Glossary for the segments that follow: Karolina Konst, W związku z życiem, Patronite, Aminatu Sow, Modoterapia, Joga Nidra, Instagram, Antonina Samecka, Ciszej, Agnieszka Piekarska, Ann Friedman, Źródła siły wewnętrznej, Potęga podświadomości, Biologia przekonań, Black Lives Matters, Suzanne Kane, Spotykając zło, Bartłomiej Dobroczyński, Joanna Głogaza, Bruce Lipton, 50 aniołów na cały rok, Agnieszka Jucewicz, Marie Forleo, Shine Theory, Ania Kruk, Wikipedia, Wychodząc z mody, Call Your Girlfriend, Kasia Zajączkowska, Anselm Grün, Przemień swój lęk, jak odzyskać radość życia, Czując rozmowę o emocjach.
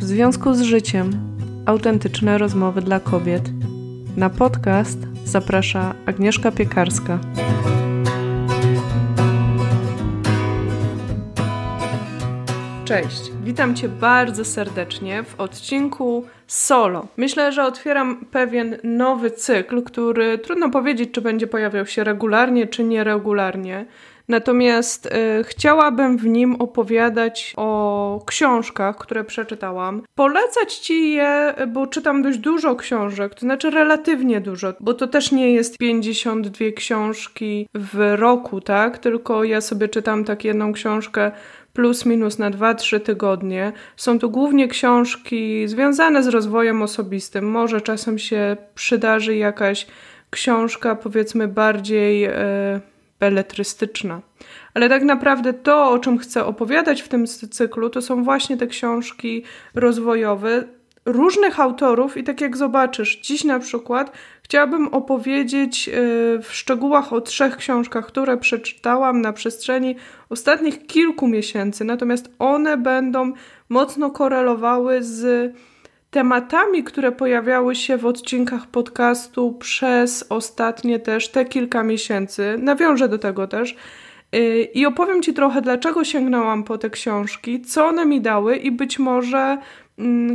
W związku z życiem. Autentyczne rozmowy dla kobiet. Na podcast zaprasza Agnieszka Piekarska. Cześć, witam Cię bardzo serdecznie w odcinku solo. Myślę, że otwieram pewien nowy cykl, który trudno powiedzieć, czy będzie pojawiał się regularnie, czy nieregularnie. Natomiast chciałabym w nim opowiadać o książkach, które przeczytałam. Polecać Ci je, bo czytam dość dużo książek, to znaczy relatywnie dużo, bo to też nie jest 52 książki w roku, tak? Tylko ja sobie czytam tak jedną książkę plus minus na 2-3 tygodnie. Są to głównie książki związane z rozwojem osobistym. Może czasem się przydarzy jakaś książka, powiedzmy, bardziej beletrystyczna. Ale tak naprawdę to, o czym chcę opowiadać w tym cyklu, to są właśnie te książki rozwojowe różnych autorów i tak jak zobaczysz, dziś na przykład chciałabym opowiedzieć w szczegółach o 3 książkach, które przeczytałam na przestrzeni ostatnich kilku miesięcy, natomiast one będą mocno korelowały z tematami, które pojawiały się w odcinkach podcastu przez ostatnie też te kilka miesięcy. Nawiążę do tego też i opowiem Ci trochę, dlaczego sięgnęłam po te książki, co one mi dały i być może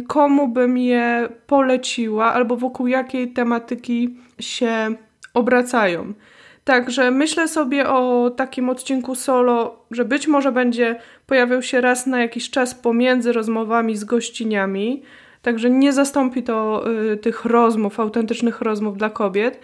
komu bym je poleciła albo wokół jakiej tematyki się obracają. Także myślę sobie o takim odcinku solo, że być może będzie pojawiał się raz na jakiś czas pomiędzy rozmowami z gościniami. Także nie zastąpi to tych rozmów, autentycznych rozmów dla kobiet.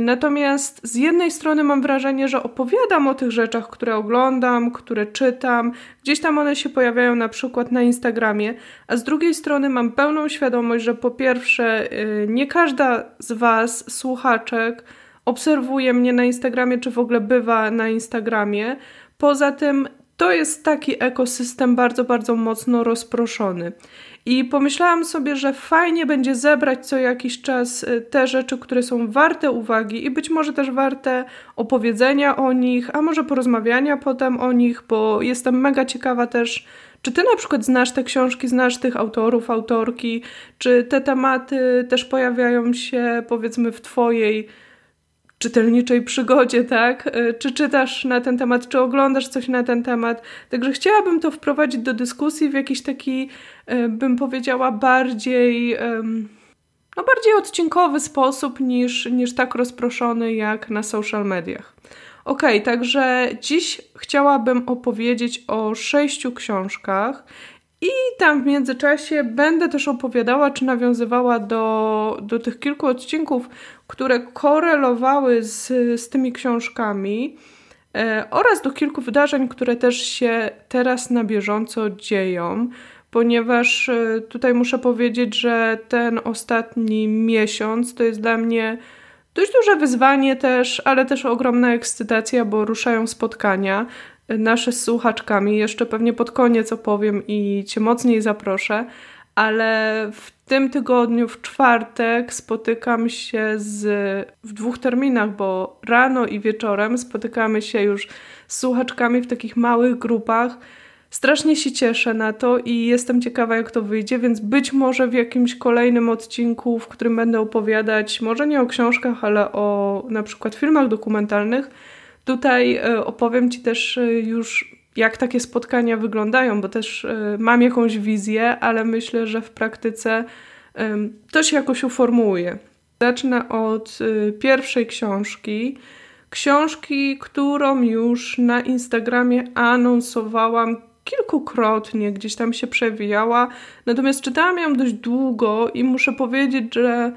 Natomiast z jednej strony mam wrażenie, że opowiadam o tych rzeczach, które oglądam, które czytam. Gdzieś tam one się pojawiają na przykład na Instagramie. A z drugiej strony mam pełną świadomość, że po pierwsze nie każda z Was, słuchaczek, obserwuje mnie na Instagramie, czy w ogóle bywa na Instagramie. Poza tym to jest taki ekosystem bardzo, bardzo mocno rozproszony. I pomyślałam sobie, że fajnie będzie zebrać co jakiś czas te rzeczy, które są warte uwagi i być może też warte opowiedzenia o nich, a może porozmawiania potem o nich, bo jestem mega ciekawa też, czy Ty na przykład znasz te książki, znasz tych autorów, autorki, czy te tematy też pojawiają się powiedzmy w Twojej czytelniczej przygodzie, tak? Czy czytasz na ten temat, czy oglądasz coś na ten temat. Także chciałabym to wprowadzić do dyskusji w jakiś taki, bym powiedziała, bardziej odcinkowy sposób niż tak rozproszony jak na social mediach. Okej, także dziś chciałabym opowiedzieć o 6 książkach i tam w międzyczasie będę też opowiadała, czy nawiązywała do tych kilku odcinków, które korelowały z tymi książkami oraz do kilku wydarzeń, które też się teraz na bieżąco dzieją, ponieważ tutaj muszę powiedzieć, że ten ostatni miesiąc to jest dla mnie dość duże wyzwanie też, ale też ogromna ekscytacja, bo ruszają spotkania nasze z słuchaczkami. Jeszcze pewnie pod koniec opowiem i Cię mocniej zaproszę, ale w tym tygodniu, w czwartek, spotykam się w 2 terminach, bo rano i wieczorem spotykamy się już z słuchaczkami w takich małych grupach. Strasznie się cieszę na to i jestem ciekawa, jak to wyjdzie, więc być może w jakimś kolejnym odcinku, w którym będę opowiadać, może nie o książkach, ale o na przykład filmach dokumentalnych, tutaj opowiem Ci też już, jak takie spotkania wyglądają, bo też mam jakąś wizję, ale myślę, że w praktyce to się jakoś uformułuje. Zacznę od pierwszej książki, którą już na Instagramie anonsowałam kilkukrotnie, gdzieś tam się przewijała, natomiast czytałam ją dość długo i muszę powiedzieć, że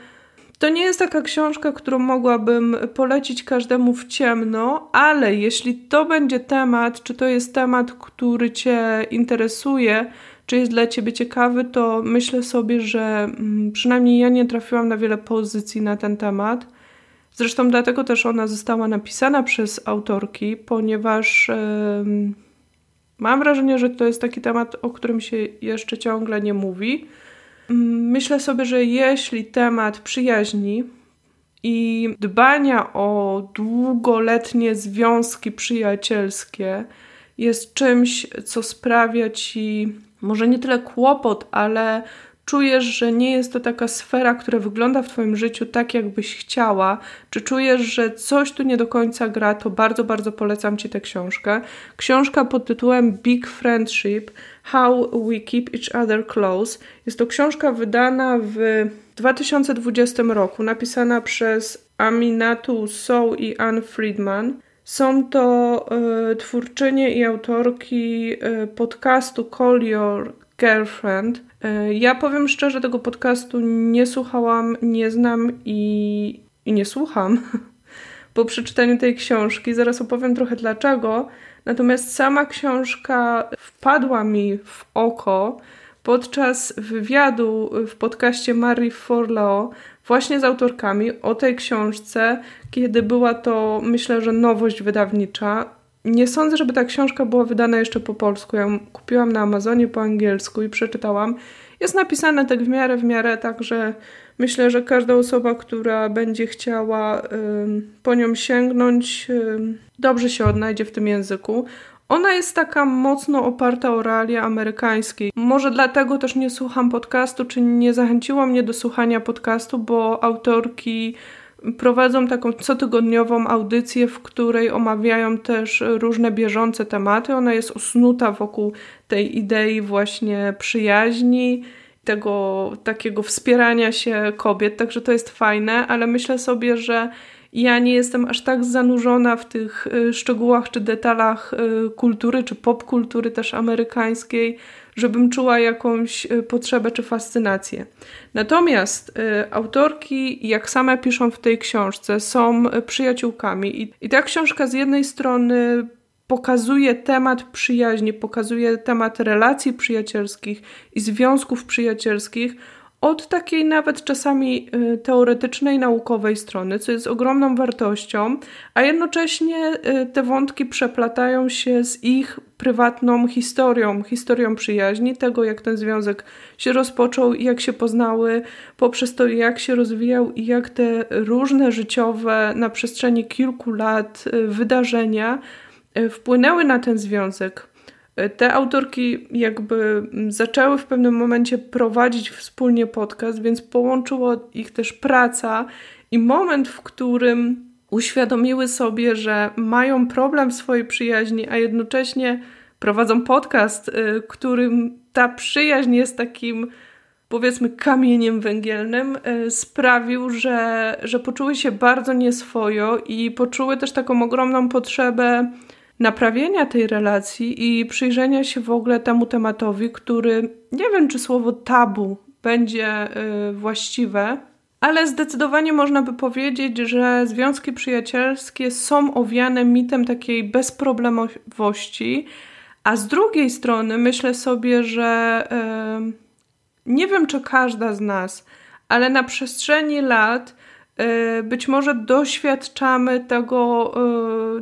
to nie jest taka książka, którą mogłabym polecić każdemu w ciemno, ale jeśli to będzie temat, czy to jest temat, który Cię interesuje, czy jest dla Ciebie ciekawy, to myślę sobie, że przynajmniej ja nie trafiłam na wiele pozycji na ten temat. Zresztą dlatego też ona została napisana przez autorki, ponieważ mam wrażenie, że to jest taki temat, o którym się jeszcze ciągle nie mówi. Myślę sobie, że jeśli temat przyjaźni i dbania o długoletnie związki przyjacielskie jest czymś, co sprawia Ci może nie tyle kłopot, ale czujesz, że nie jest to taka sfera, która wygląda w Twoim życiu tak, jakbyś chciała, czy czujesz, że coś tu nie do końca gra, to bardzo, bardzo polecam Ci tę książkę. Książka pod tytułem Big Friendship – How We Keep Each Other Close. Jest to książka wydana w 2020 roku, napisana przez Aminatu Sow i Ann Friedman. Są to twórczynie i autorki podcastu Call Your Girlfriend. Ja powiem szczerze, tego podcastu nie słuchałam, nie znam i nie słucham po przeczytaniu tej książki. Zaraz opowiem trochę dlaczego. Natomiast sama książka wpadła mi w oko podczas wywiadu w podcaście Marie Forleo właśnie z autorkami o tej książce, kiedy była to, myślę, że nowość wydawnicza. Nie sądzę, żeby ta książka była wydana jeszcze po polsku. Ja ją kupiłam na Amazonie po angielsku i przeczytałam. Jest napisana tak w miarę, także myślę, że każda osoba, która będzie chciała po nią sięgnąć, dobrze się odnajdzie w tym języku. Ona jest taka mocno oparta o realia amerykańskie. Może dlatego też nie słucham podcastu, czy nie zachęciło mnie do słuchania podcastu, bo autorki prowadzą taką cotygodniową audycję, w której omawiają też różne bieżące tematy. Ona jest osnuta wokół tej idei właśnie przyjaźni, tego takiego wspierania się kobiet, także to jest fajne, ale myślę sobie, że ja nie jestem aż tak zanurzona w tych szczegółach czy detalach kultury, czy popkultury też amerykańskiej, żebym czuła jakąś potrzebę czy fascynację. Natomiast autorki, jak same piszą w tej książce, są przyjaciółkami i ta książka z jednej strony pokazuje temat przyjaźni, pokazuje temat relacji przyjacielskich i związków przyjacielskich od takiej nawet czasami teoretycznej, naukowej strony, co jest ogromną wartością, a jednocześnie te wątki przeplatają się z ich prywatną historią przyjaźni, tego jak ten związek się rozpoczął i jak się poznały, poprzez to jak się rozwijał i jak te różne życiowe na przestrzeni kilku lat wydarzenia wpłynęły na ten związek. Te autorki jakby zaczęły w pewnym momencie prowadzić wspólnie podcast, więc połączyło ich też praca i moment, w którym uświadomiły sobie, że mają problem w swojej przyjaźni, a jednocześnie prowadzą podcast, którym ta przyjaźń jest takim, powiedzmy, kamieniem węgielnym, sprawił, że poczuły się bardzo nieswojo i poczuły też taką ogromną potrzebę naprawienia tej relacji i przyjrzenia się w ogóle temu tematowi, który, nie wiem czy słowo tabu będzie właściwe, ale zdecydowanie można by powiedzieć, że związki przyjacielskie są owiane mitem takiej bezproblemowości, a z drugiej strony myślę sobie, że nie wiem czy każda z nas, ale na przestrzeni lat być może doświadczamy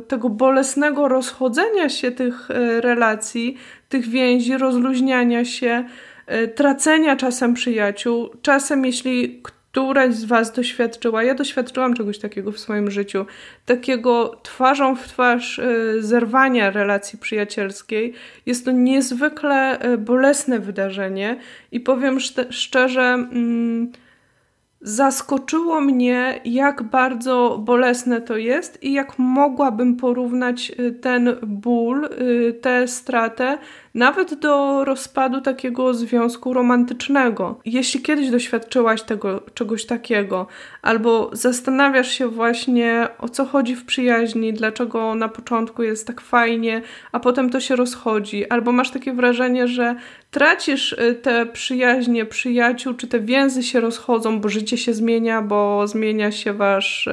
tego bolesnego rozchodzenia się tych relacji, tych więzi, rozluźniania się, tracenia czasem przyjaciół. Czasem, jeśli któraś z Was doświadczyła, ja doświadczyłam czegoś takiego w swoim życiu, takiego twarzą w twarz zerwania relacji przyjacielskiej. Jest to niezwykle bolesne wydarzenie i powiem szczerze, zaskoczyło mnie, jak bardzo bolesne to jest i jak mogłabym porównać ten ból, tę stratę nawet do rozpadu takiego związku romantycznego. Jeśli kiedyś doświadczyłaś czegoś takiego albo zastanawiasz się właśnie o co chodzi w przyjaźni, dlaczego na początku jest tak fajnie, a potem to się rozchodzi, albo masz takie wrażenie, że tracisz te przyjaźnie, przyjaciół, czy te więzy się rozchodzą, bo życie się zmienia, bo zmienia się wasz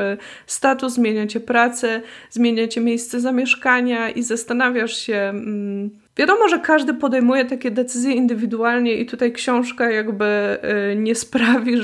status, zmieniacie pracę, zmieniacie miejsce zamieszkania i zastanawiasz się. Wiadomo, że każdy podejmuje takie decyzje indywidualnie i tutaj książka jakby nie sprawi,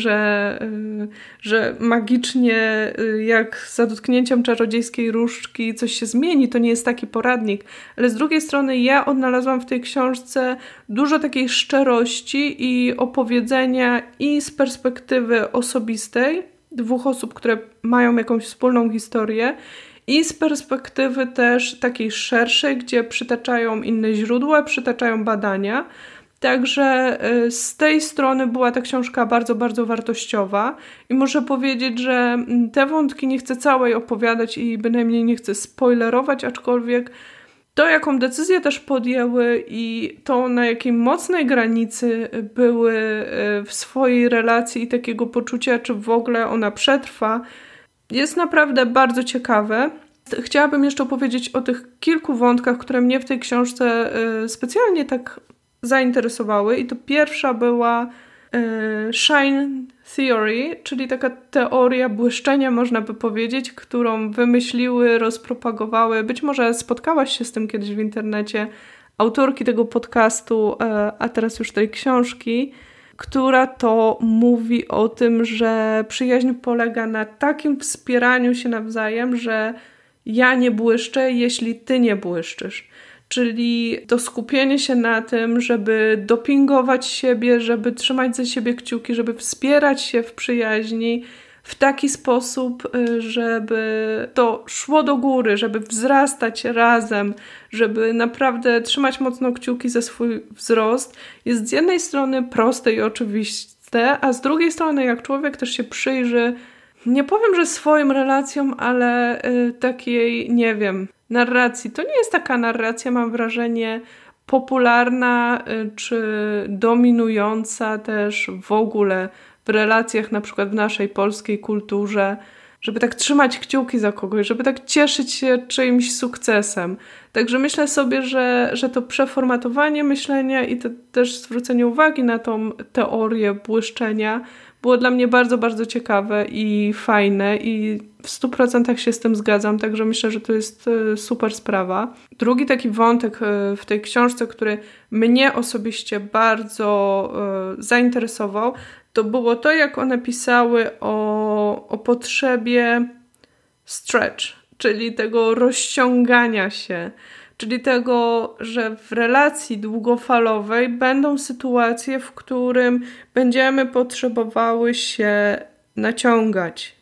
że magicznie jak za dotknięciem czarodziejskiej różdżki coś się zmieni. To nie jest taki poradnik. Ale z drugiej strony ja odnalazłam w tej książce dużo takiej szczerości i opowiedzenia i z perspektywy osobistej dwóch osób, które mają jakąś wspólną historię, i z perspektywy też takiej szerszej, gdzie przytaczają inne źródła, przytaczają badania. Także z tej strony była ta książka bardzo, bardzo wartościowa i muszę powiedzieć, że te wątki nie chcę całej opowiadać i bynajmniej nie chcę spoilerować, aczkolwiek to, jaką decyzję też podjęły i to, na jakiej mocnej granicy były w swojej relacji i takiego poczucia, czy w ogóle ona przetrwa, jest naprawdę bardzo ciekawe. Chciałabym jeszcze powiedzieć o tych kilku wątkach, które mnie w tej książce specjalnie tak zainteresowały i to pierwsza była Shine Theory, czyli taka teoria błyszczenia, można by powiedzieć, którą wymyśliły, rozpropagowały, być może spotkałaś się z tym kiedyś w internecie, autorki tego podcastu, a teraz już tej książki, która to mówi o tym, że przyjaźń polega na takim wspieraniu się nawzajem, że ja nie błyszczę, jeśli ty nie błyszczysz. Czyli to skupienie się na tym, żeby dopingować siebie, żeby trzymać za siebie kciuki, żeby wspierać się w przyjaźni w taki sposób, żeby to szło do góry, żeby wzrastać razem, żeby naprawdę trzymać mocno kciuki za swój wzrost. Jest z jednej strony proste i oczywiste, a z drugiej strony jak człowiek też się przyjrzy, nie powiem, że swoim relacjom, ale takiej, nie wiem, narracji. To nie jest taka narracja, mam wrażenie, popularna czy dominująca też w ogóle w relacjach, na przykład w naszej polskiej kulturze, żeby tak trzymać kciuki za kogoś, żeby tak cieszyć się czyimś sukcesem. Także myślę sobie, że to przeformatowanie myślenia i to też zwrócenie uwagi na tą teorię błyszczenia było dla mnie bardzo, bardzo ciekawe i fajne i w 100% się z tym zgadzam, także myślę, że to jest super sprawa. Drugi taki wątek w tej książce, który mnie osobiście bardzo zainteresował, to było to, jak one pisały o potrzebie stretch, czyli tego rozciągania się, czyli tego, że w relacji długofalowej będą sytuacje, w którym będziemy potrzebowały się naciągać,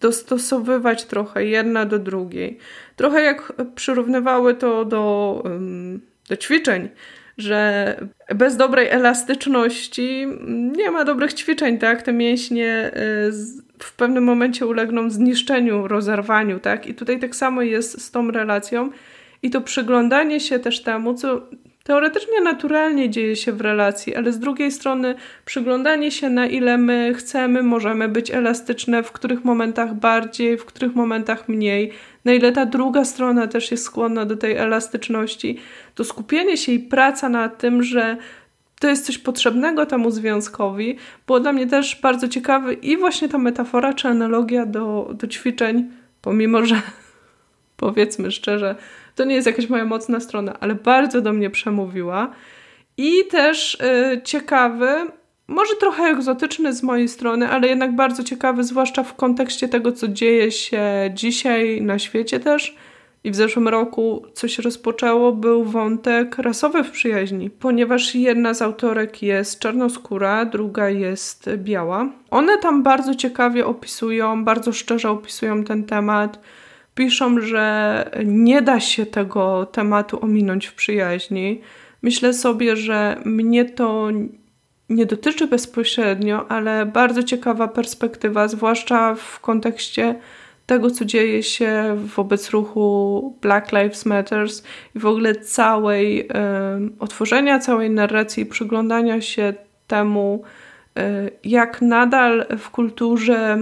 dostosowywać trochę jedna do drugiej. Trochę jak przyrównywały to do ćwiczeń, że bez dobrej elastyczności nie ma dobrych ćwiczeń, tak? Te mięśnie w pewnym momencie ulegną zniszczeniu, rozerwaniu, tak? I tutaj tak samo jest z tą relacją. I to przyglądanie się też temu, co teoretycznie naturalnie dzieje się w relacji, ale z drugiej strony przyglądanie się, na ile my chcemy, możemy być elastyczne, w których momentach bardziej, w których momentach mniej, na ile ta druga strona też jest skłonna do tej elastyczności, to skupienie się i praca nad tym, że to jest coś potrzebnego temu związkowi, było dla mnie też bardzo ciekawe i właśnie ta metafora czy analogia do ćwiczeń, pomimo że powiedzmy szczerze, to nie jest jakaś moja mocna strona, ale bardzo do mnie przemówiła. I też ciekawy, może trochę egzotyczny z mojej strony, ale jednak bardzo ciekawy, zwłaszcza w kontekście tego, co dzieje się dzisiaj na świecie też i w zeszłym roku, co się rozpoczęło, był wątek rasowy w przyjaźni, ponieważ jedna z autorek jest czarnoskóra, druga jest biała. One tam bardzo ciekawie opisują, bardzo szczerze opisują ten temat. Piszą, że nie da się tego tematu ominąć w przyjaźni. Myślę sobie, że mnie to nie dotyczy bezpośrednio, ale bardzo ciekawa perspektywa, zwłaszcza w kontekście tego, co dzieje się wobec ruchu Black Lives Matters i w ogóle całej otworzenia całej narracji i przyglądania się temu, jak nadal w kulturze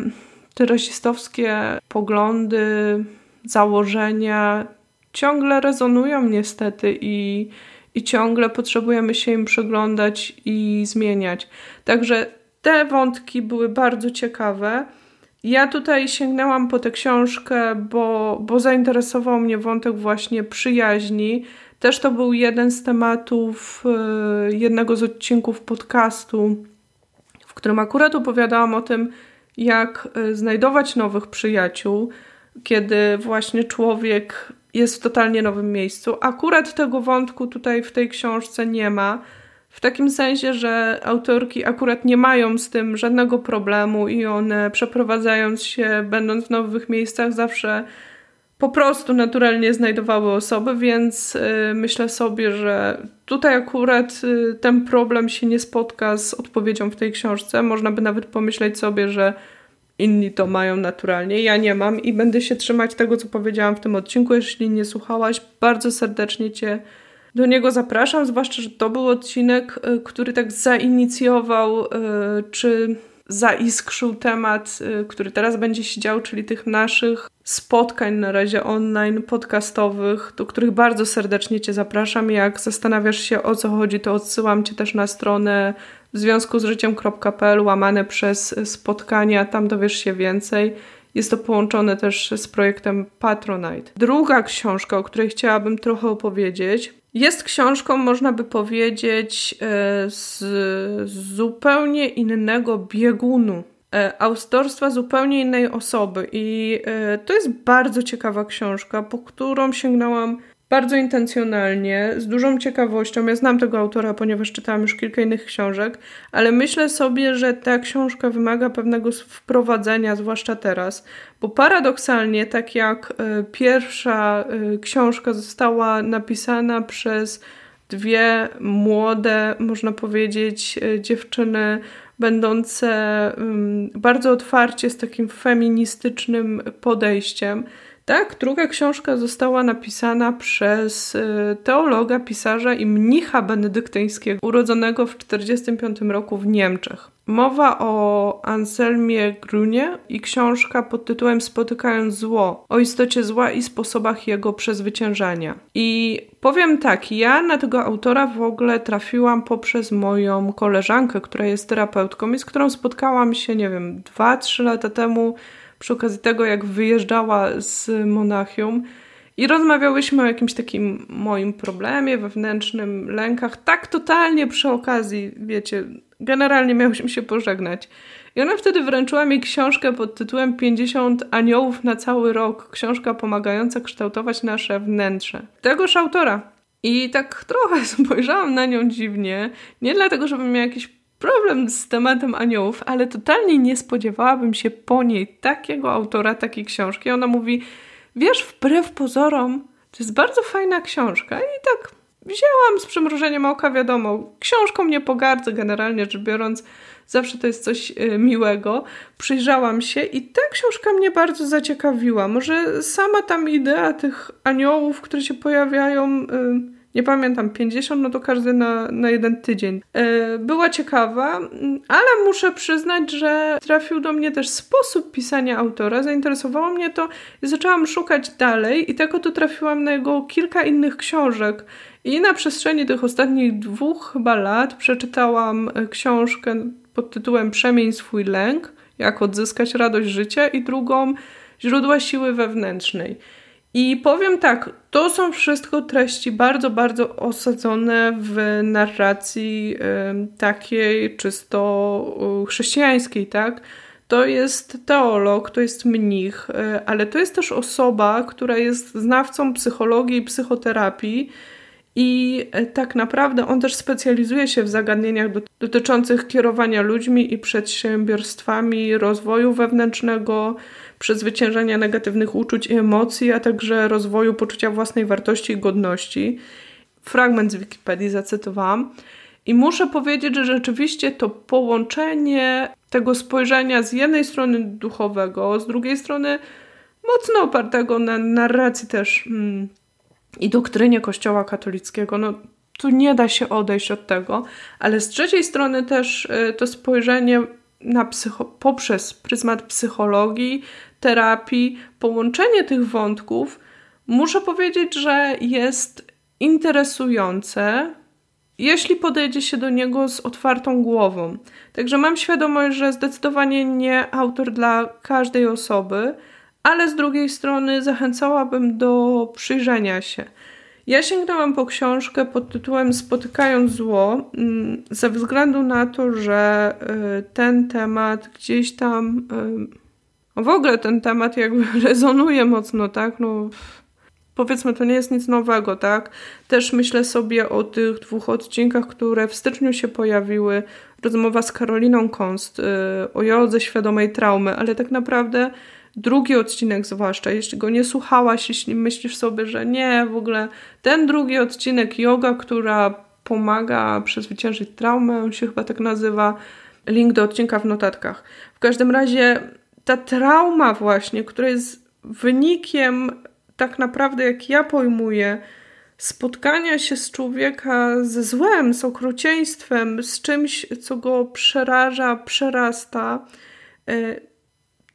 te rasistowskie poglądy, założenia ciągle rezonują niestety i ciągle potrzebujemy się im przyglądać i zmieniać. Także te wątki były bardzo ciekawe. Ja tutaj sięgnęłam po tę książkę, bo zainteresował mnie wątek właśnie przyjaźni. Też to był jeden z tematów jednego z odcinków podcastu, w którym akurat opowiadałam o tym, jak znajdować nowych przyjaciół, kiedy właśnie człowiek jest w totalnie nowym miejscu. Akurat tego wątku tutaj w tej książce nie ma, w takim sensie, że autorki akurat nie mają z tym żadnego problemu i one, przeprowadzając się, będąc w nowych miejscach, zawsze po prostu naturalnie znajdowały osoby, więc myślę sobie, że tutaj akurat ten problem się nie spotka z odpowiedzią w tej książce. Można by nawet pomyśleć sobie, że inni to mają naturalnie. Ja nie mam i będę się trzymać tego, co powiedziałam w tym odcinku. Jeśli nie słuchałaś, bardzo serdecznie Cię do niego zapraszam, zwłaszcza, że to był odcinek, który tak zainicjował czy zaiskrzył temat, który teraz będzie się dział, czyli tych naszych spotkań na razie online, podcastowych, do których bardzo serdecznie Cię zapraszam. Jak zastanawiasz się, o co chodzi, to odsyłam Cię też na stronę wzwiązkuzżyciem.pl /spotkania. Tam dowiesz się więcej. Jest to połączone też z projektem Patronite. Druga książka, o której chciałabym trochę opowiedzieć, jest książką, można by powiedzieć, z zupełnie innego biegunu, autorstwa zupełnie innej osoby i to jest bardzo ciekawa książka, po którą sięgnęłam bardzo intencjonalnie, z dużą ciekawością. Ja znam tego autora, ponieważ czytałam już kilka innych książek, ale myślę sobie, że ta książka wymaga pewnego wprowadzenia, zwłaszcza teraz, bo paradoksalnie, tak jak pierwsza książka została napisana przez dwie młode, można powiedzieć, dziewczyny, będące bardzo otwarcie, z takim feministycznym podejściem. Tak, druga książka została napisana przez teologa, pisarza i mnicha benedyktyńskiego, urodzonego w 1945 roku w Niemczech. Mowa o Anselmie Grünie i książka pod tytułem Spotykając zło, o istocie zła i sposobach jego przezwyciężania. I powiem tak, ja na tego autora w ogóle trafiłam poprzez moją koleżankę, która jest terapeutką i z którą spotkałam się, nie wiem, 2-3 lata temu, przy okazji tego, jak wyjeżdżała z Monachium i rozmawiałyśmy o jakimś takim moim problemie wewnętrznym, lękach, tak totalnie przy okazji, wiecie, generalnie miałyśmy się pożegnać. I ona wtedy wręczyła mi książkę pod tytułem 50 aniołów na cały rok, książka pomagająca kształtować nasze wnętrze. Tegoż autora. I tak trochę spojrzałam na nią dziwnie, nie dlatego, żebym miała jakiś problem z tematem aniołów, ale totalnie nie spodziewałabym się po niej takiego autora, takiej książki. Ona mówi, wiesz, wbrew pozorom, to jest bardzo fajna książka. I tak wzięłam z przymrużeniem oka, wiadomo, książką nie pogardzę generalnie rzecz biorąc, zawsze to jest coś miłego. Przyjrzałam się i ta książka mnie bardzo zaciekawiła. Może sama tam idea tych aniołów, które się pojawiają... Nie pamiętam, 50, no to każdy na jeden tydzień. Była ciekawa, ale muszę przyznać, że trafił do mnie też sposób pisania autora. Zainteresowało mnie to i zaczęłam szukać dalej i tak oto trafiłam na jego kilka innych książek. I na przestrzeni tych ostatnich 2 chyba lat przeczytałam książkę pod tytułem Przemień swój lęk, jak odzyskać radość życia i drugą Źródła siły wewnętrznej. I powiem tak, to są wszystko treści bardzo, bardzo osadzone w narracji takiej czysto chrześcijańskiej, tak? To jest teolog, to jest mnich, ale to jest też osoba, która jest znawcą psychologii i psychoterapii i tak naprawdę on też specjalizuje się w zagadnieniach dotyczących kierowania ludźmi i przedsiębiorstwami, rozwoju wewnętrznego, przezwyciężania negatywnych uczuć i emocji, a także rozwoju poczucia własnej wartości i godności. Fragment z Wikipedii zacytowałam. I muszę powiedzieć, że rzeczywiście to połączenie tego spojrzenia z jednej strony duchowego, z drugiej strony mocno opartego na narracji też i doktrynie Kościoła katolickiego, no tu nie da się odejść od tego, ale z trzeciej strony też to spojrzenie poprzez pryzmat psychologii, terapii, połączenie tych wątków, muszę powiedzieć, że jest interesujące, jeśli podejdzie się do niego z otwartą głową. Także mam świadomość, że zdecydowanie nie autor dla każdej osoby, ale z drugiej strony zachęcałabym do przyjrzenia się. Ja sięgnęłam po książkę pod tytułem Spotykając zło ze względu na to, że ten temat gdzieś tam... W ogóle ten temat jakby rezonuje mocno, tak? No, powiedzmy, to nie jest nic nowego, tak? Też myślę sobie o tych 2 odcinkach, które w styczniu się pojawiły. Rozmowa z Karoliną Konst o jodze świadomej traumy, ale tak naprawdę drugi odcinek zwłaszcza, jeśli go nie słuchałaś, jeśli myślisz sobie, że nie, w ogóle ten drugi odcinek, joga, która pomaga przezwyciężyć traumę, on się chyba tak nazywa, link do odcinka w notatkach. W każdym razie ta trauma właśnie, która jest wynikiem tak naprawdę, jak ja pojmuję, spotkania się z człowieka ze złem, z okrucieństwem, z czymś, co go przeraża, przerasta,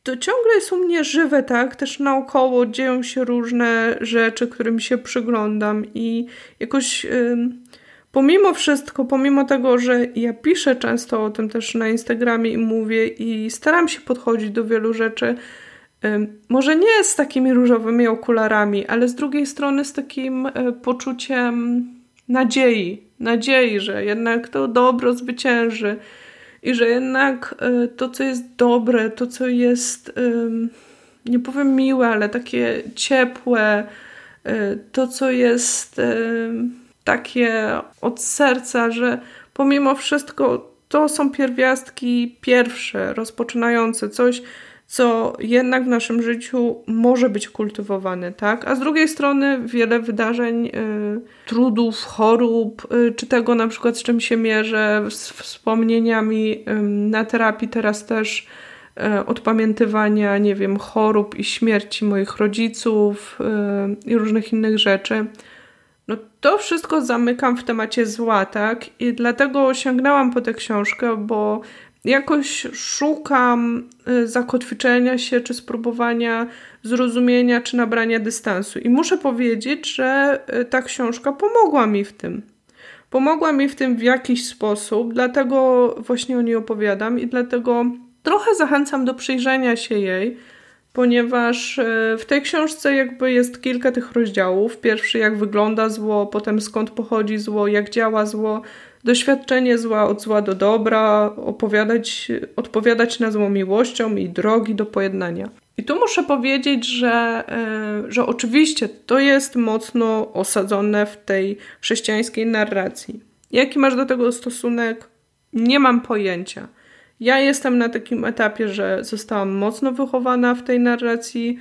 to ciągle jest u mnie żywe, tak? Też naokoło dzieją się różne rzeczy, którym się przyglądam i jakoś pomimo wszystko, pomimo tego, że ja piszę często o tym też na Instagramie i mówię i staram się podchodzić do wielu rzeczy, może nie z takimi różowymi okularami, ale z drugiej strony z takim poczuciem nadziei, że jednak to dobro zwycięży i że jednak to, co jest dobre, to, co jest, nie powiem miłe, ale takie ciepłe, to, co jest takie od serca, że pomimo wszystko to są pierwiastki pierwsze, rozpoczynające coś, co jednak w naszym życiu może być kultywowane, tak? A z drugiej strony wiele wydarzeń, trudów, chorób, czy tego na przykład z czym się mierzę, z wspomnieniami na terapii teraz też odpamiętywania, nie wiem, chorób i śmierci moich rodziców i różnych innych rzeczy. No to wszystko zamykam w temacie zła, tak? I dlatego sięgnęłam po tę książkę, bo jakoś szukam zakotwiczenia się, czy spróbowania zrozumienia, czy nabrania dystansu. I muszę powiedzieć, że ta książka pomogła mi w tym. Pomogła mi w tym w jakiś sposób, dlatego właśnie o niej opowiadam i dlatego trochę zachęcam do przyjrzenia się jej, ponieważ w tej książce jakby jest kilka tych rozdziałów. Pierwszy, jak wygląda zło, potem skąd pochodzi zło, jak działa zło, doświadczenie zła, od zła do dobra, odpowiadać na zło miłością i drogi do pojednania. I tu muszę powiedzieć, że oczywiście to jest mocno osadzone w tej chrześcijańskiej narracji. Jaki masz do tego stosunek? Nie mam pojęcia. Ja jestem na takim etapie, że zostałam mocno wychowana w tej narracji,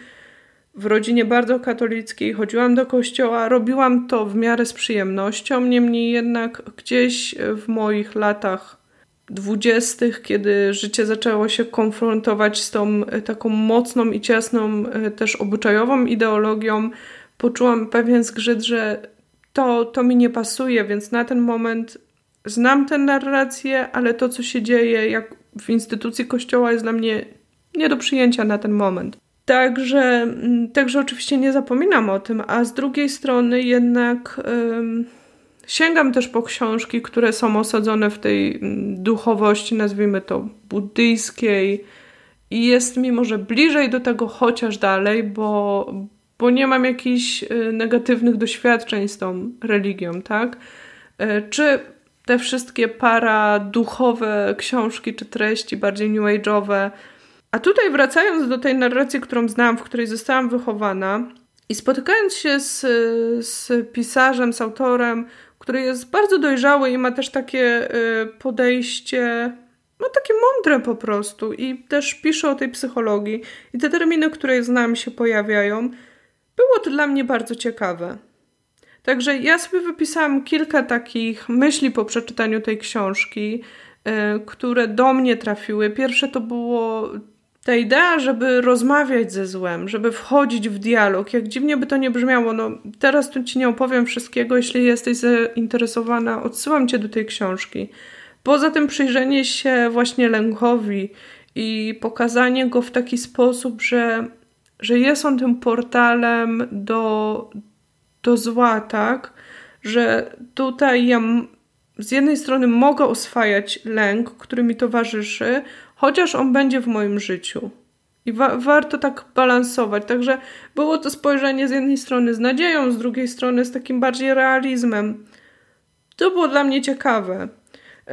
w rodzinie bardzo katolickiej, chodziłam do kościoła, robiłam to w miarę z przyjemnością, niemniej jednak gdzieś w moich latach 20, kiedy życie zaczęło się konfrontować z tą taką mocną i ciasną też obyczajową ideologią, poczułam pewien zgrzyt, że to mi nie pasuje, więc na ten moment znam tę narrację, ale to, co się dzieje jak w instytucji kościoła, jest dla mnie nie do przyjęcia na ten moment. Także oczywiście nie zapominam o tym, a z drugiej strony jednak sięgam też po książki, które są osadzone w tej duchowości, nazwijmy to buddyjskiej i jest mi może bliżej do tego chociaż dalej, bo nie mam jakichś negatywnych doświadczeń z tą religią, tak? Czy te wszystkie paraduchowe książki czy treści bardziej new age'owe. A tutaj wracając do tej narracji, którą znam, w której zostałam wychowana i spotykając się z pisarzem, z autorem, który jest bardzo dojrzały i ma też takie podejście, no takie mądre po prostu i też pisze o tej psychologii i te terminy, które znam, się pojawiają, było to dla mnie bardzo ciekawe. Także ja sobie wypisałam kilka takich myśli po przeczytaniu tej książki, które do mnie trafiły. Pierwsze to było ta idea, żeby rozmawiać ze złem, żeby wchodzić w dialog. Jak dziwnie by to nie brzmiało, no teraz tu Ci nie opowiem wszystkiego, jeśli jesteś zainteresowana, odsyłam Cię do tej książki. Poza tym przyjrzenie się właśnie lękowi i pokazanie go w taki sposób, że jest on tym portalem do zła, tak? Że tutaj ja z jednej strony mogę oswajać lęk, który mi towarzyszy, chociaż on będzie w moim życiu. I warto tak balansować. Także było to spojrzenie z jednej strony z nadzieją, z drugiej strony z takim bardziej realizmem. To było dla mnie ciekawe.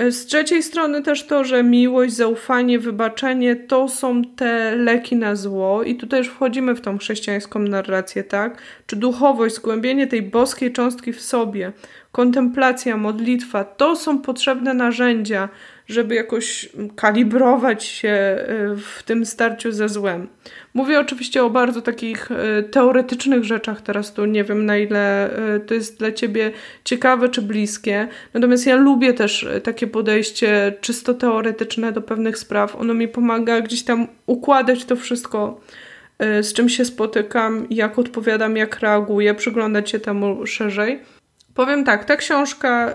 Z trzeciej strony też to, że miłość, zaufanie, wybaczenie to są te leki na zło i tutaj już wchodzimy w tą chrześcijańską narrację, tak? Czy duchowość, zgłębienie tej boskiej cząstki w sobie, kontemplacja, modlitwa, to są potrzebne narzędzia, żeby jakoś kalibrować się w tym starciu ze złem. Mówię oczywiście o bardzo takich teoretycznych rzeczach teraz tu, nie wiem na ile to jest dla Ciebie ciekawe czy bliskie, natomiast ja lubię też takie podejście czysto teoretyczne do pewnych spraw, ono mi pomaga gdzieś tam układać to wszystko, z czym się spotykam, jak odpowiadam, jak reaguję, przyglądać się temu szerzej. Powiem tak, ta książka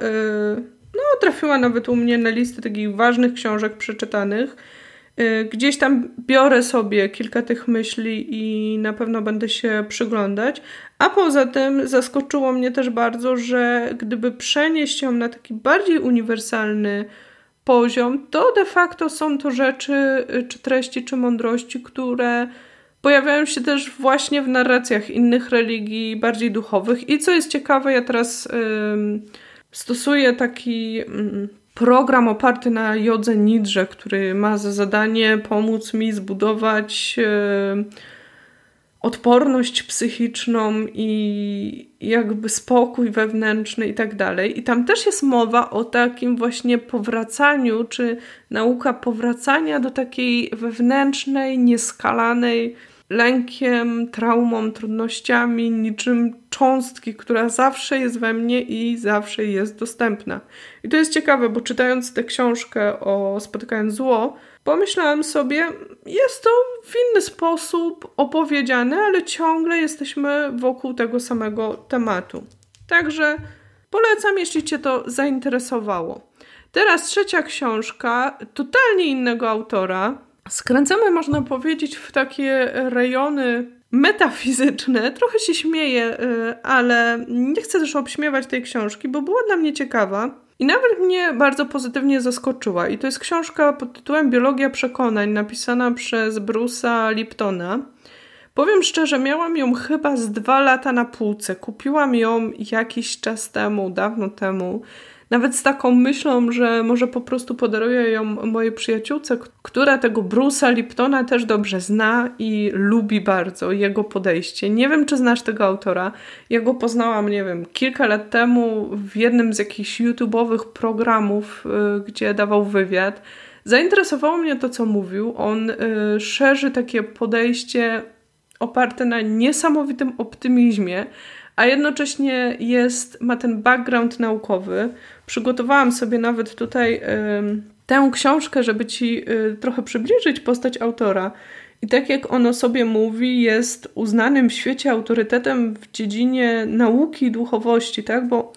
trafiła nawet u mnie na listę takich ważnych książek przeczytanych. Gdzieś tam biorę sobie kilka tych myśli i na pewno będę się przyglądać. A poza tym zaskoczyło mnie też bardzo, że gdyby przenieść ją na taki bardziej uniwersalny poziom, to de facto są to rzeczy, czy treści, czy mądrości, które pojawiają się też właśnie w narracjach innych religii, bardziej duchowych. I co jest ciekawe, ja teraz stosuję taki program oparty na Jodze Nidrze, który ma za zadanie pomóc mi zbudować odporność psychiczną i jakby spokój wewnętrzny i tak dalej. I tam też jest mowa o takim właśnie powracaniu, czy nauka powracania do takiej wewnętrznej, nieskalanej lękiem, traumą, trudnościami, niczym cząstki, która zawsze jest we mnie i zawsze jest dostępna. I to jest ciekawe, bo czytając tę książkę o Spotykając zło, pomyślałam sobie, jest to w inny sposób opowiedziane, ale ciągle jesteśmy wokół tego samego tematu. Także polecam, jeśli Cię to zainteresowało. Teraz trzecia książka, totalnie innego autora. Skręcamy, można powiedzieć, w takie rejony metafizyczne. Trochę się śmieję, ale nie chcę też obśmiewać tej książki, bo była dla mnie ciekawa i nawet mnie bardzo pozytywnie zaskoczyła. I to jest książka pod tytułem Biologia przekonań, napisana przez Bruce'a Liptona. Powiem szczerze, miałam ją chyba z 2 lata na półce. Kupiłam ją jakiś czas temu, dawno temu. Nawet z taką myślą, że może po prostu podaruję ją mojej przyjaciółce, która tego Bruce'a Liptona też dobrze zna i lubi bardzo jego podejście. Nie wiem, czy znasz tego autora. Ja go poznałam, nie wiem, kilka lat temu w jednym z jakichś YouTube'owych programów, gdzie dawał wywiad. Zainteresowało mnie to, co mówił. On szerzy takie podejście oparte na niesamowitym optymizmie, a jednocześnie ma ten background naukowy. Przygotowałam sobie nawet tutaj tę książkę, żeby Ci trochę przybliżyć postać autora. I tak jak on o sobie mówi, jest uznanym w świecie autorytetem w dziedzinie nauki i duchowości, tak? Bo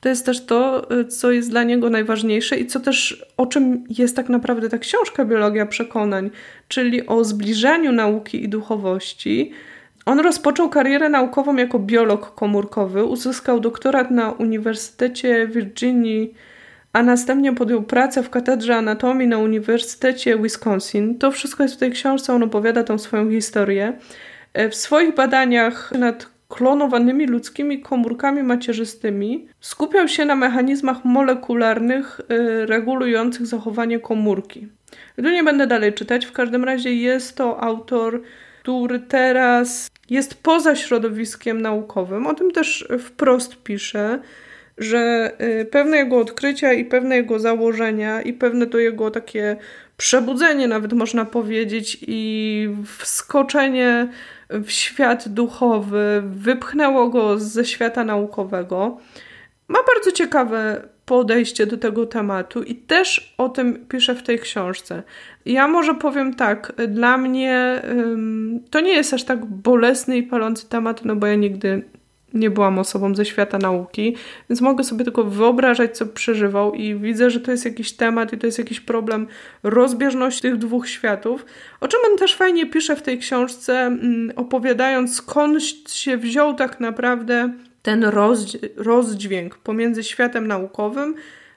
to jest też to, co jest dla niego najważniejsze i co też, o czym jest tak naprawdę ta książka Biologia przekonań, czyli o zbliżeniu nauki i duchowości. On rozpoczął karierę naukową jako biolog komórkowy, uzyskał doktorat na Uniwersytecie Virginii, a następnie podjął pracę w katedrze anatomii na Uniwersytecie Wisconsin. To wszystko jest w tej książce, on opowiada tą swoją historię. W swoich badaniach nad klonowanymi ludzkimi komórkami macierzystymi skupiał się na mechanizmach molekularnych regulujących zachowanie komórki. Tu nie będę dalej czytać, w każdym razie jest to autor, który teraz jest poza środowiskiem naukowym. O tym też wprost pisze, że pewne jego odkrycia i pewne jego założenia i pewne to jego takie przebudzenie nawet można powiedzieć i wskoczenie w świat duchowy wypchnęło go ze świata naukowego. Ma bardzo ciekawe podejście do tego tematu i też o tym piszę w tej książce. Ja może powiem tak, dla mnie to nie jest aż tak bolesny i palący temat, no bo ja nigdy nie byłam osobą ze świata nauki, więc mogę sobie tylko wyobrażać, co przeżywał i widzę, że to jest jakiś temat i to jest jakiś problem rozbieżności tych dwóch światów, o czym on też fajnie pisze w tej książce, opowiadając skąd się wziął tak naprawdę ten rozdźwięk pomiędzy światem naukowym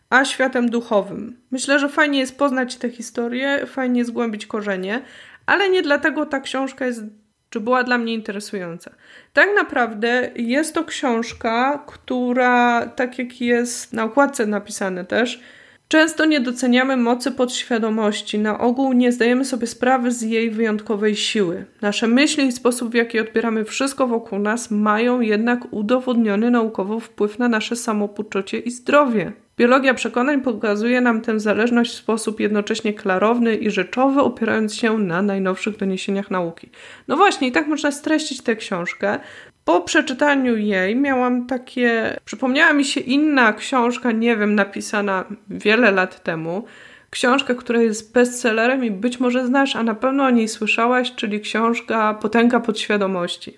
a światem duchowym. Myślę, że fajnie jest poznać tę historię, fajnie zgłębić korzenie, ale nie dlatego ta książka jest, czy była dla mnie interesująca. Tak naprawdę jest to książka, która, tak jak jest na okładce napisane też, często nie doceniamy mocy podświadomości. Na ogół nie zdajemy sobie sprawy z jej wyjątkowej siły. Nasze myśli i sposób, w jaki odbieramy wszystko wokół nas, mają jednak udowodniony naukowo wpływ na nasze samopoczucie i zdrowie. Biologia przekonań pokazuje nam tę zależność w sposób jednocześnie klarowny i rzeczowy, opierając się na najnowszych doniesieniach nauki. No właśnie, i tak można streścić tę książkę. Po przeczytaniu jej miałam takie... Przypomniała mi się inna książka, nie wiem, napisana wiele lat temu. Książka, która jest bestsellerem i być może znasz, a na pewno o niej słyszałaś, czyli książka Potęga podświadomości.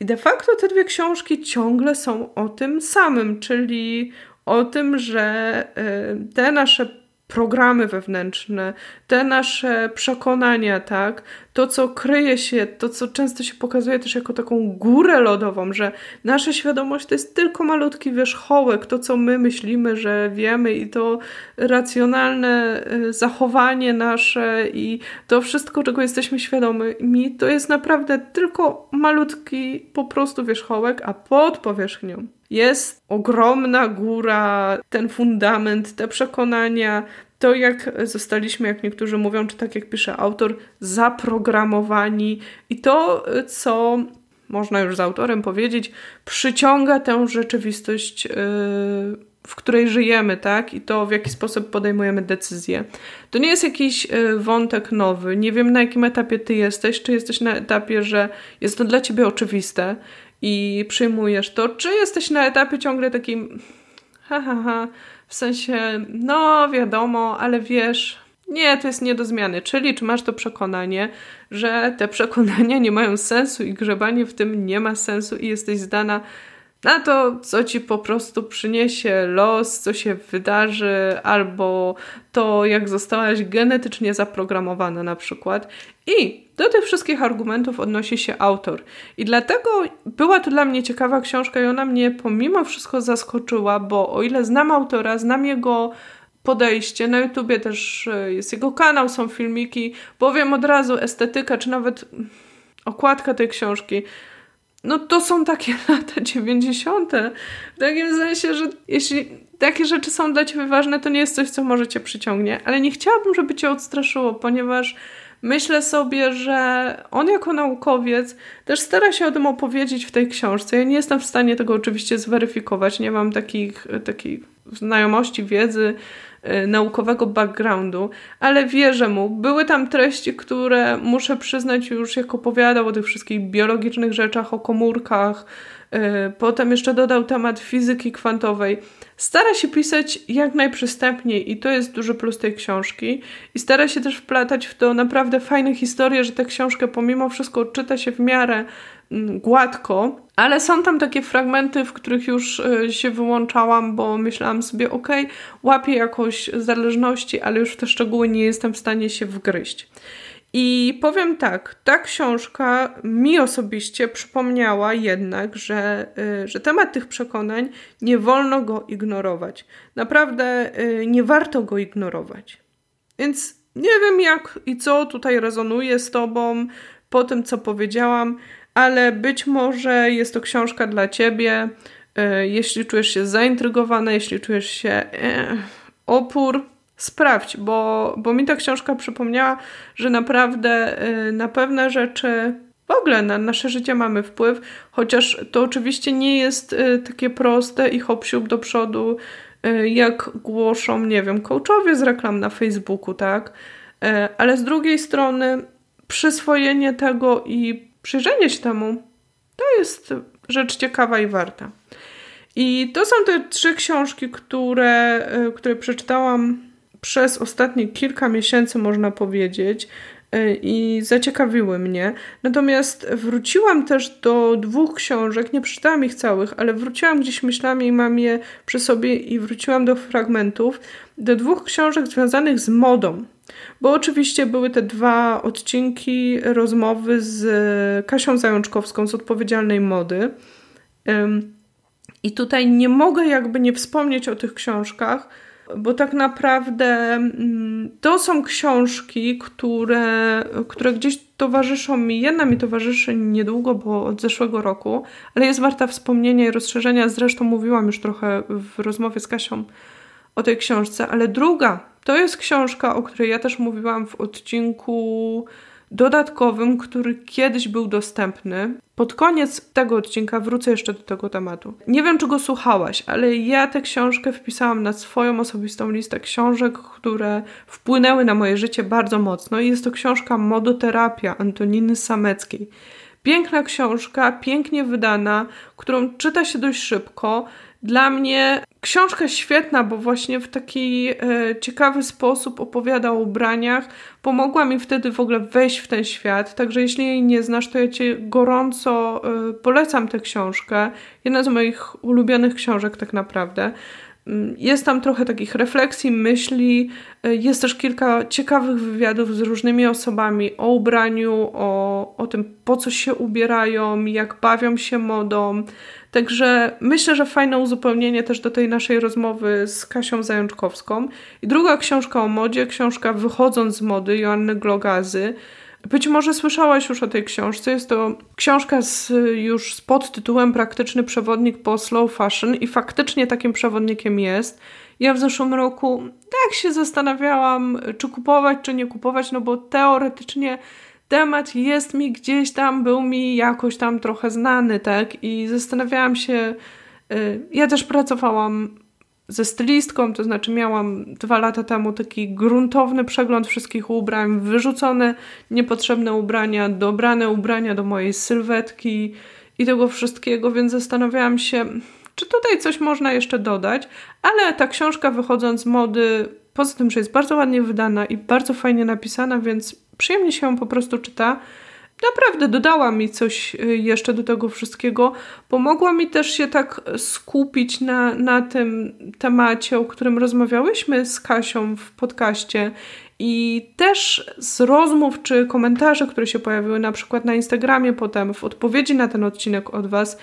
I de facto te dwie książki ciągle są o tym samym, czyli o tym, że te nasze programy wewnętrzne, te nasze przekonania, tak, to co kryje się, to co często się pokazuje też jako taką górę lodową, że nasza świadomość to jest tylko malutki wierzchołek, to co my myślimy, że wiemy i to racjonalne zachowanie nasze i to wszystko, czego jesteśmy świadomi, to jest naprawdę tylko malutki po prostu wierzchołek, a pod powierzchnią jest ogromna góra, ten fundament, te przekonania, to jak zostaliśmy, jak niektórzy mówią, czy tak jak pisze autor, zaprogramowani i to, co można już z autorem powiedzieć, przyciąga tę rzeczywistość, w której żyjemy, tak? I to, w jaki sposób podejmujemy decyzje. To nie jest jakiś wątek nowy. Nie wiem, na jakim etapie ty jesteś, czy jesteś na etapie, że jest to dla ciebie oczywiste i przyjmujesz to, czy jesteś na etapie ciągle takim w sensie, no wiadomo, ale wiesz, nie, to jest nie do zmiany. Czyli czy masz to przekonanie, że te przekonania nie mają sensu i grzebanie w tym nie ma sensu i jesteś zdana na to, co ci po prostu przyniesie los, co się wydarzy, albo to, jak zostałaś genetycznie zaprogramowana na przykład. I do tych wszystkich argumentów odnosi się autor. I dlatego była to dla mnie ciekawa książka i ona mnie pomimo wszystko zaskoczyła, bo o ile znam autora, znam jego podejście, na YouTubie też jest jego kanał, są filmiki, powiem od razu, estetyka, czy nawet okładka tej książki, no to są takie lata 90. W takim sensie, że jeśli takie rzeczy są dla ciebie ważne, to nie jest coś, co może cię przyciągnie. Ale nie chciałabym, żeby cię odstraszyło, ponieważ myślę sobie, że on jako naukowiec też stara się o tym opowiedzieć w tej książce. Ja nie jestem w stanie tego oczywiście zweryfikować. Nie mam takich znajomości, wiedzy, naukowego backgroundu, ale wierzę mu. Były tam treści, które muszę przyznać już, jak opowiadał o tych wszystkich biologicznych rzeczach, o komórkach. Potem jeszcze dodał temat fizyki kwantowej. Stara się pisać jak najprzystępniej i to jest duży plus tej książki. I stara się też wplatać w to naprawdę fajne historie, że tę książkę pomimo wszystko czyta się w miarę gładko, ale są tam takie fragmenty, w których już się wyłączałam, bo myślałam sobie, okej, łapię jakoś zależności, ale już w te szczegóły nie jestem w stanie się wgryźć. I powiem tak, ta książka mi osobiście przypomniała jednak, że temat tych przekonań nie wolno go ignorować. Naprawdę nie warto go ignorować. Więc nie wiem jak i co tutaj rezonuje z tobą po tym, co powiedziałam, ale być może jest to książka dla ciebie, jeśli czujesz się zaintrygowana, jeśli czujesz się opór, sprawdź, bo mi ta książka przypomniała, że naprawdę na pewne rzeczy, w ogóle na nasze życie mamy wpływ, chociaż to oczywiście nie jest takie proste i hop-siup do przodu, jak głoszą, nie wiem, coachowie z reklam na Facebooku, tak? Ale z drugiej strony przyswojenie tego i przyjrzenie się temu, to jest rzecz ciekawa i warta. I to są te trzy książki, które przeczytałam przez ostatnie kilka miesięcy, można powiedzieć, i zaciekawiły mnie. Natomiast wróciłam też do dwóch książek, nie przeczytałam ich całych, ale wróciłam gdzieś myślami i mam je przy sobie i wróciłam do fragmentów, do dwóch książek związanych z modą. Bo oczywiście były te dwa odcinki rozmowy z Kasią Zajączkowską z Odpowiedzialnej Mody. I tutaj nie mogę jakby nie wspomnieć o tych książkach, bo tak naprawdę to są książki, które gdzieś towarzyszą mi. Jedna mi towarzyszy niedługo, bo od zeszłego roku, ale jest warta wspomnienia i rozszerzenia. Zresztą mówiłam już trochę w rozmowie z Kasią o tej książce, ale druga to jest książka, o której ja też mówiłam w odcinku dodatkowym, który kiedyś był dostępny. Pod koniec tego odcinka wrócę jeszcze do tego tematu. Nie wiem, czy go słuchałaś, ale ja tę książkę wpisałam na swoją osobistą listę książek, które wpłynęły na moje życie bardzo mocno. I jest to książka Modoterapia Antoniny Sameckiej. Piękna książka, pięknie wydana, którą czyta się dość szybko. Dla mnie książka świetna, bo właśnie w taki ciekawy sposób opowiada o ubraniach. Pomogła mi wtedy w ogóle wejść w ten świat, także jeśli jej nie znasz, to ja Ci gorąco polecam tę książkę. Jedna z moich ulubionych książek tak naprawdę. Jest tam trochę takich refleksji, myśli, jest też kilka ciekawych wywiadów z różnymi osobami o ubraniu, o tym, po co się ubierają, jak bawią się modą. Także myślę, że fajne uzupełnienie też do tej naszej rozmowy z Kasią Zajączkowską. I druga książka o modzie, książka Wychodząc z mody Joanny Głogazy. Być może słyszałaś już o tej książce. Jest to książka już z podtytułem Praktyczny przewodnik po slow fashion i faktycznie takim przewodnikiem jest. Ja w zeszłym roku tak się zastanawiałam, czy kupować, czy nie kupować, no bo teoretycznie temat jest mi gdzieś tam, był mi jakoś tam trochę znany, tak? I zastanawiałam się, ja też pracowałam ze stylistką, to znaczy miałam 2 lata temu taki gruntowny przegląd wszystkich ubrań, wyrzucone niepotrzebne ubrania, dobrane ubrania do mojej sylwetki i tego wszystkiego, więc zastanawiałam się, czy tutaj coś można jeszcze dodać, ale ta książka Wychodząc z mody, poza tym, że jest bardzo ładnie wydana i bardzo fajnie napisana, więc przyjemnie się ją po prostu czyta. Naprawdę dodała mi coś jeszcze do tego wszystkiego. Pomogła mi też się tak skupić na tym temacie, o którym rozmawiałyśmy z Kasią w podcaście. I też z rozmów czy komentarzy, które się pojawiły na przykład na Instagramie potem w odpowiedzi na ten odcinek od Was,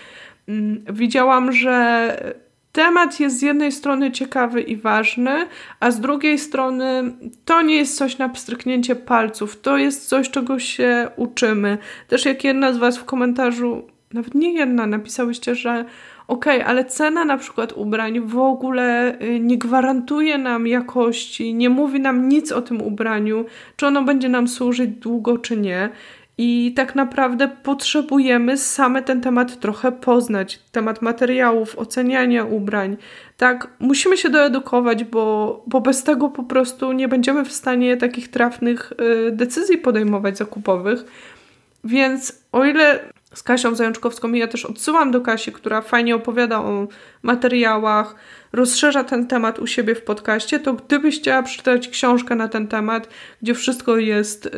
widziałam, że temat jest z jednej strony ciekawy i ważny, a z drugiej strony to nie jest coś na pstryknięcie palców, to jest coś, czego się uczymy. Też jak jedna z Was w komentarzu, nawet nie jedna, napisałyście, że okej, ale cena na przykład ubrań w ogóle nie gwarantuje nam jakości, nie mówi nam nic o tym ubraniu, czy ono będzie nam służyć długo, czy nie. I tak naprawdę potrzebujemy same ten temat trochę poznać. Temat materiałów, oceniania ubrań. Tak, musimy się doedukować, bo bez tego po prostu nie będziemy w stanie takich trafnych decyzji podejmować zakupowych. Więc o ile z Kasią Zajączkowską, ja też odsyłam do Kasi, która fajnie opowiada o materiałach, rozszerza ten temat u siebie w podcaście, to gdybyś chciała przeczytać książkę na ten temat, gdzie wszystko jest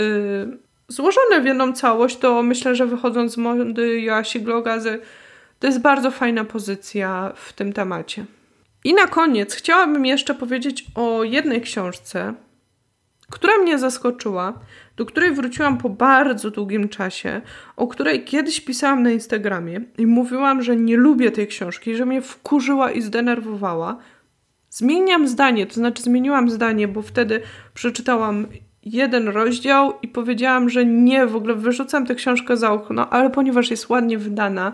złożone w jedną całość, to myślę, że Wychodząc z mody Joasi Głogazy to jest bardzo fajna pozycja w tym temacie. I na koniec chciałabym jeszcze powiedzieć o jednej książce, która mnie zaskoczyła, do której wróciłam po bardzo długim czasie, o której kiedyś pisałam na Instagramie i mówiłam, że nie lubię tej książki, że mnie wkurzyła i zdenerwowała. Zmieniam zdanie, to znaczy zmieniłam zdanie, bo wtedy przeczytałam jeden rozdział i powiedziałam, że nie, w ogóle wyrzucam tę książkę za okno, ale ponieważ jest ładnie wydana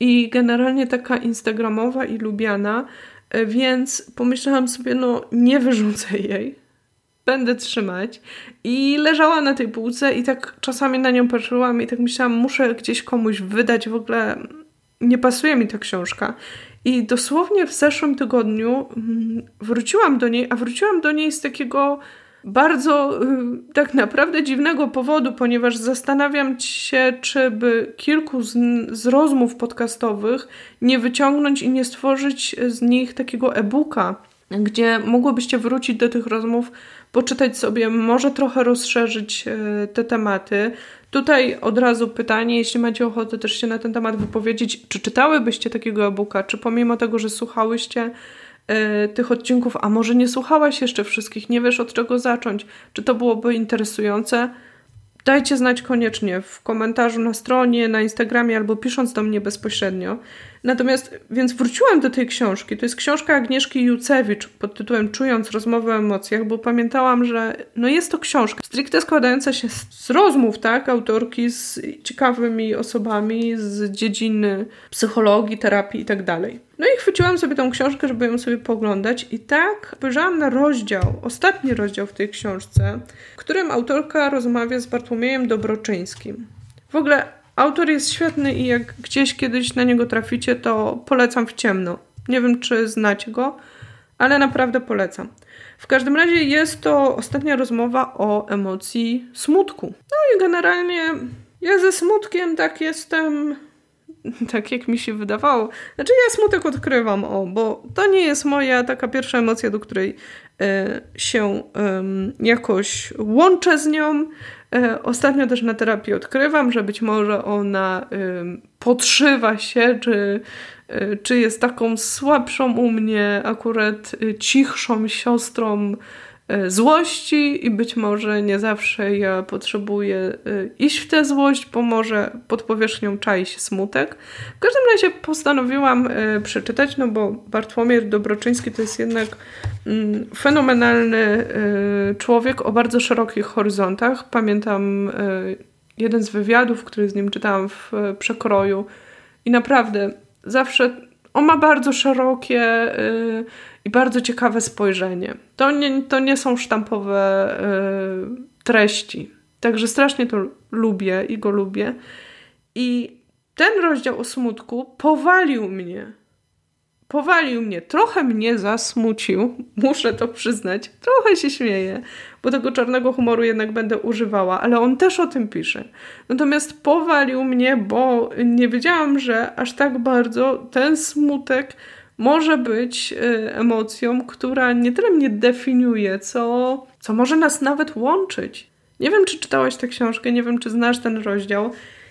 i generalnie taka instagramowa i lubiana, więc pomyślałam sobie, no nie wyrzucę jej, będę trzymać. I leżała na tej półce i tak czasami na nią patrzyłam i tak myślałam, muszę gdzieś komuś wydać, w ogóle nie pasuje mi ta książka. I dosłownie w zeszłym tygodniu wróciłam do niej, a wróciłam do niej z takiego bardzo tak naprawdę dziwnego powodu, ponieważ zastanawiam się, czy by kilku z rozmów podcastowych nie wyciągnąć i nie stworzyć z nich takiego e-booka, gdzie mogłobyście wrócić do tych rozmów, poczytać sobie, może trochę rozszerzyć te tematy. Tutaj od razu pytanie, jeśli macie ochotę też się na ten temat wypowiedzieć, czy czytałybyście takiego e-booka, czy pomimo tego, że słuchałyście tych odcinków, a może nie słuchałaś jeszcze wszystkich, nie wiesz od czego zacząć, czy to byłoby interesujące? Dajcie znać koniecznie w komentarzu na stronie, na Instagramie albo pisząc do mnie bezpośrednio. Natomiast, więc wróciłam do tej książki. To jest książka Agnieszki Jucewicz pod tytułem Czując rozmowę o emocjach, bo pamiętałam, że jest to książka stricte składająca się z rozmów, tak, autorki z ciekawymi osobami z dziedziny psychologii, terapii i tak dalej. No i chwyciłam sobie tą książkę, żeby ją sobie pooglądać i tak spojrzałam na rozdział, ostatni rozdział w tej książce, w którym autorka rozmawia z Bartłomiejem Dobroczyńskim. W ogóle autor jest świetny i jak gdzieś kiedyś na niego traficie, to polecam w ciemno. Nie wiem, czy znacie go, ale naprawdę polecam. W każdym razie jest to ostatnia rozmowa o emocji smutku. No i generalnie ja ze smutkiem tak jestem... Tak jak mi się wydawało. Znaczy ja smutek odkrywam, bo to nie jest moja taka pierwsza emocja, do której się jakoś łączę z nią. Ostatnio też na terapii odkrywam, że być może ona podszywa się, czy jest taką słabszą u mnie, akurat cichszą siostrą złości i być może nie zawsze ja potrzebuję iść w tę złość, bo może pod powierzchnią czai się smutek. W każdym razie postanowiłam przeczytać, no bo Bartłomiej Dobroczyński to jest jednak fenomenalny człowiek o bardzo szerokich horyzontach. Pamiętam jeden z wywiadów, który z nim czytałam w Przekroju i naprawdę zawsze... On ma bardzo szerokie i bardzo ciekawe spojrzenie. To nie są sztampowe treści. Także strasznie to lubię i go lubię. I ten rozdział o smutku powalił mnie. Powalił mnie. Trochę mnie zasmucił. Muszę to przyznać. Trochę się śmieję, bo tego czarnego humoru jednak będę używała, ale on też o tym pisze. Natomiast powalił mnie, bo nie wiedziałam, że aż tak bardzo ten smutek może być emocją, która nie tyle mnie definiuje, co może nas nawet łączyć. Nie wiem, czy czytałaś tę książkę, nie wiem, czy znasz ten rozdział.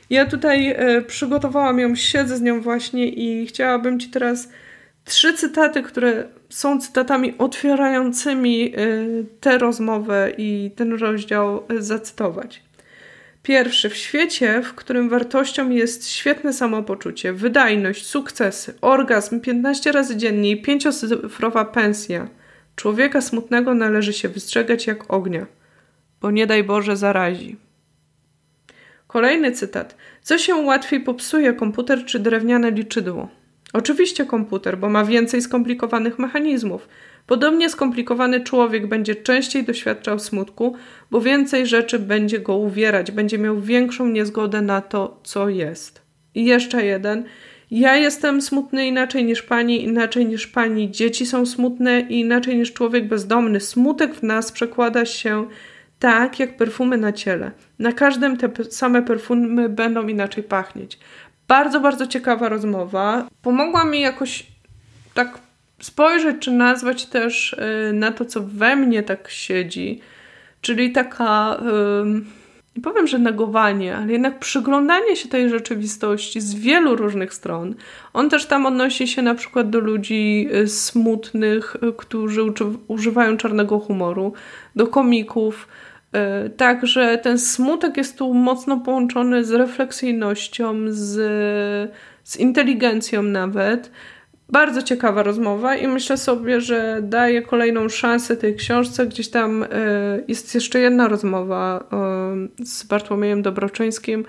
Ja tutaj przygotowałam ją, siedzę z nią właśnie i chciałabym Ci teraz 3 cytaty, które są cytatami otwierającymi tę rozmowę i ten rozdział zacytować. Pierwszy. W świecie, w którym wartością jest świetne samopoczucie, wydajność, sukcesy, orgazm 15 razy dziennie i 5-cyfrowa pensja, człowieka smutnego należy się wystrzegać jak ognia, bo nie daj Boże zarazi. Kolejny cytat. Co się łatwiej popsuje, komputer czy drewniane liczydło? Oczywiście komputer, bo ma więcej skomplikowanych mechanizmów. Podobnie skomplikowany człowiek będzie częściej doświadczał smutku, bo więcej rzeczy będzie go uwierać, będzie miał większą niezgodę na to, co jest. I jeszcze jeden. Ja jestem smutny inaczej niż pani, dzieci są smutne i inaczej niż człowiek bezdomny. Smutek w nas przekłada się tak jak perfumy na ciele. Na każdym te same perfumy będą inaczej pachnieć. Bardzo, bardzo ciekawa rozmowa. Pomogła mi jakoś tak spojrzeć, czy nazwać też na to, co we mnie tak siedzi. Czyli taka, nie powiem, że negowanie, ale jednak przyglądanie się tej rzeczywistości z wielu różnych stron. On też tam odnosi się na przykład do ludzi smutnych, którzy używają czarnego humoru, do komików. Także ten smutek jest tu mocno połączony z refleksyjnością, z inteligencją nawet. Bardzo ciekawa rozmowa i myślę sobie, że daję kolejną szansę tej książce. Gdzieś tam jest jeszcze jedna rozmowa z Bartłomiejem Dobroczyńskim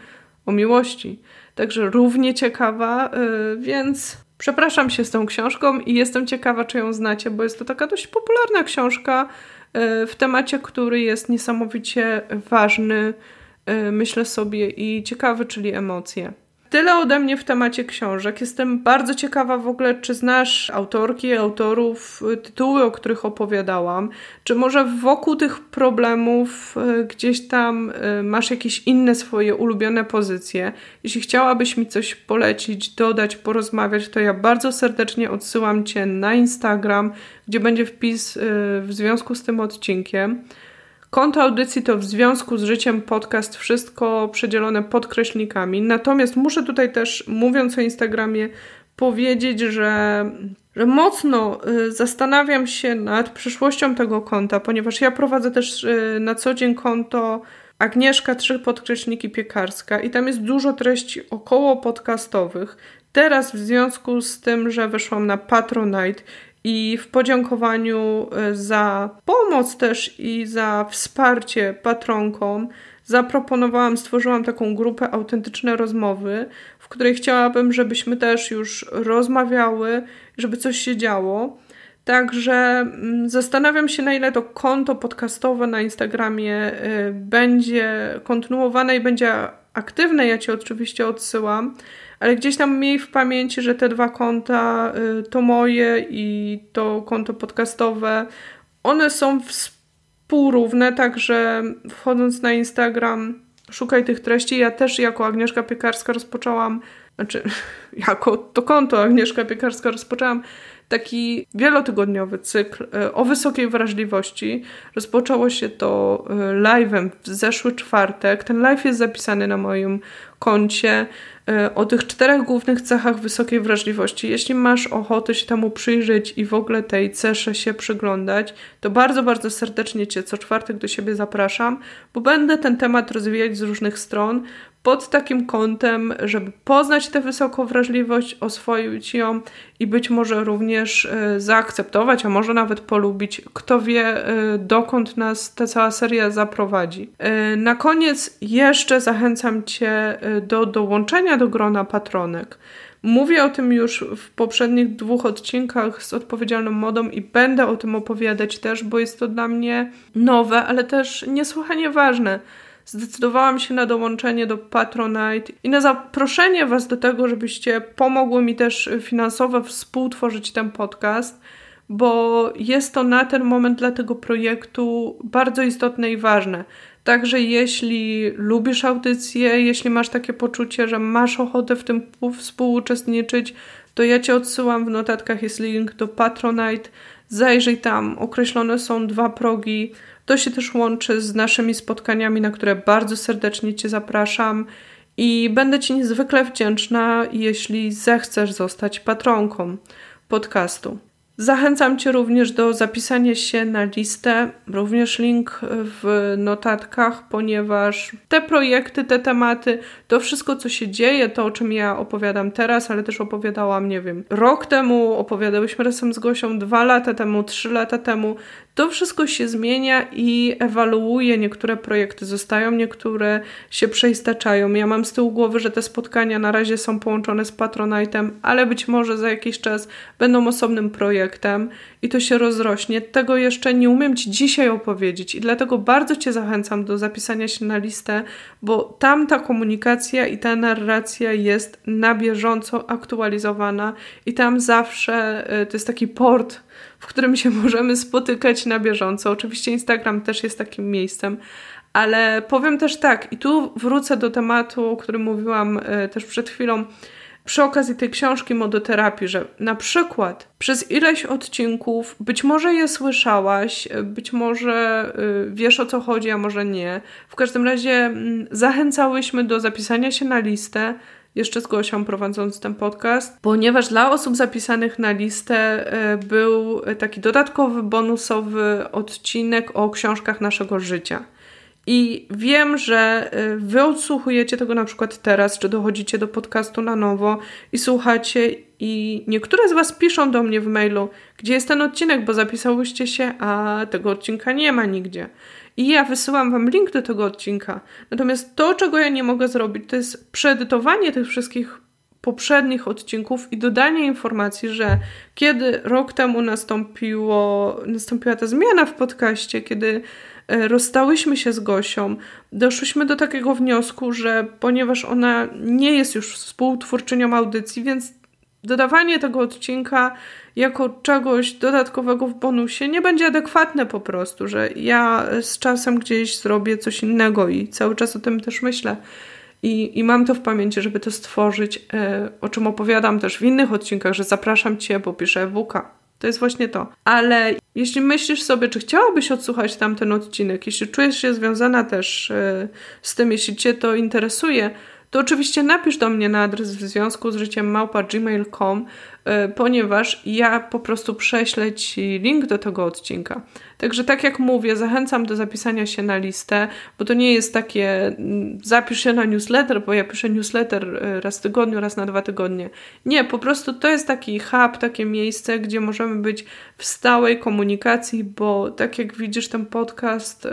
o miłości. Także równie ciekawa, więc przepraszam się z tą książką i jestem ciekawa, czy ją znacie, bo jest to taka dość popularna książka, w temacie, który jest niesamowicie ważny, myślę sobie, i ciekawy, czyli emocje. Tyle ode mnie w temacie książek. Jestem bardzo ciekawa w ogóle, czy znasz autorki, autorów, tytuły, o których opowiadałam, czy może wokół tych problemów gdzieś tam masz jakieś inne swoje ulubione pozycje. Jeśli chciałabyś mi coś polecić, dodać, porozmawiać, to ja bardzo serdecznie odsyłam Cię na Instagram, gdzie będzie wpis w związku z tym odcinkiem. Konto audycji to W związku z życiem podcast, wszystko przedzielone podkreślnikami. Natomiast muszę tutaj też, mówiąc o Instagramie, powiedzieć, że mocno zastanawiam się nad przyszłością tego konta, ponieważ ja prowadzę też na co dzień konto Agnieszka Piekarska i tam jest dużo treści około podcastowych. Teraz w związku z tym, że wyszłam na Patronite i w podziękowaniu za pomoc też i za wsparcie patronkom stworzyłam taką grupę Autentyczne Rozmowy, w której chciałabym, żebyśmy też już rozmawiały, żeby coś się działo. Także zastanawiam się, na ile to konto podcastowe na Instagramie będzie kontynuowane i będzie aktywne. Ja Cię oczywiście odsyłam, ale gdzieś tam miej w pamięci, że te dwa konta, to moje i to konto podcastowe, one są współrówne, także wchodząc na Instagram szukaj tych treści. Ja też jako Agnieszka Piekarska rozpoczęłam taki wielotygodniowy cykl o wysokiej wrażliwości. Rozpoczęło się to live'em w zeszły czwartek. Ten live jest zapisany na moim koncie o tych 4 głównych cechach wysokiej wrażliwości. Jeśli masz ochotę się temu przyjrzeć i w ogóle tej cesze się przyglądać, to bardzo, bardzo serdecznie Cię co czwartek do siebie zapraszam, bo będę ten temat rozwijać z różnych stron pod takim kątem, żeby poznać tę wysoką wrażliwość, oswoić ją i być może również zaakceptować, a może nawet polubić. Kto wie, dokąd nas ta cała seria zaprowadzi. Na koniec jeszcze zachęcam Cię do dołączenia do grona patronek. Mówię o tym już w poprzednich 2 odcinkach z Odpowiedzialną Modą i będę o tym opowiadać też, bo jest to dla mnie nowe, ale też niesłychanie ważne. Zdecydowałam się na dołączenie do Patronite i na zaproszenie Was do tego, żebyście pomogły mi też finansowo współtworzyć ten podcast, bo jest to na ten moment dla tego projektu bardzo istotne i ważne. Także jeśli lubisz audycję, jeśli masz takie poczucie, że masz ochotę w tym współuczestniczyć, to ja Cię odsyłam, w notatkach jest link do Patronite. Zajrzyj tam, określone są 2 progi. To się też łączy z naszymi spotkaniami, na które bardzo serdecznie Cię zapraszam i będę Ci niezwykle wdzięczna, jeśli zechcesz zostać patronką podcastu. Zachęcam Cię również do zapisania się na listę, również link w notatkach, ponieważ te projekty, te tematy, to wszystko, co się dzieje, to o czym ja opowiadam teraz, ale też opowiadałam, nie wiem, rok temu, opowiadałyśmy razem z Gosią 2 lata temu, 3 lata temu, to wszystko się zmienia i ewaluuje. Niektóre projekty zostają, niektóre się przeistaczają. Ja mam z tyłu głowy, że te spotkania na razie są połączone z Patronite'em, ale być może za jakiś czas będą osobnym projektem i to się rozrośnie. Tego jeszcze nie umiem Ci dzisiaj opowiedzieć i dlatego bardzo Cię zachęcam do zapisania się na listę, bo tam ta komunikacja i ta narracja jest na bieżąco aktualizowana i tam zawsze to jest taki port, w którym się możemy spotykać na bieżąco. Oczywiście Instagram też jest takim miejscem, ale powiem też tak, i tu wrócę do tematu, o którym mówiłam też przed chwilą, przy okazji tej książki Modoterapii, że na przykład przez ileś odcinków, być może je słyszałaś, być może wiesz, o co chodzi, a może nie. W każdym razie zachęcałyśmy do zapisania się na listę, jeszcze z Gosią prowadząc ten podcast, ponieważ dla osób zapisanych na listę był taki dodatkowy, bonusowy odcinek o książkach naszego życia. I wiem, że Wy odsłuchujecie tego na przykład teraz, czy dochodzicie do podcastu na nowo i słuchacie, i niektóre z Was piszą do mnie w mailu, gdzie jest ten odcinek, bo zapisałyście się, a tego odcinka nie ma nigdzie. I ja wysyłam Wam link do tego odcinka. Natomiast to, czego ja nie mogę zrobić, to jest przeedytowanie tych wszystkich poprzednich odcinków i dodanie informacji, że kiedy rok temu nastąpiła ta zmiana w podcaście, kiedy rozstałyśmy się z Gosią, doszłyśmy do takiego wniosku, że ponieważ ona nie jest już współtwórczynią audycji, więc dodawanie tego odcinka jako czegoś dodatkowego w bonusie nie będzie adekwatne po prostu, że ja z czasem gdzieś zrobię coś innego i cały czas o tym też myślę. I mam to w pamięci, żeby to stworzyć, o czym opowiadam też w innych odcinkach, że zapraszam Cię, bo piszę e-booka. To jest właśnie to. Ale jeśli myślisz sobie, czy chciałabyś odsłuchać tamten odcinek, jeśli czujesz się związana też z tym, jeśli Cię to interesuje, to oczywiście napisz do mnie na adres w związku z życiem @gmail.com, ponieważ ja po prostu prześlę Ci link do tego odcinka. Także tak jak mówię, zachęcam do zapisania się na listę, bo to nie jest takie zapisz się na newsletter, bo ja piszę newsletter raz w tygodniu, raz na 2 tygodnie. Nie, po prostu to jest taki hub, takie miejsce, gdzie możemy być w stałej komunikacji, bo tak jak widzisz, ten podcast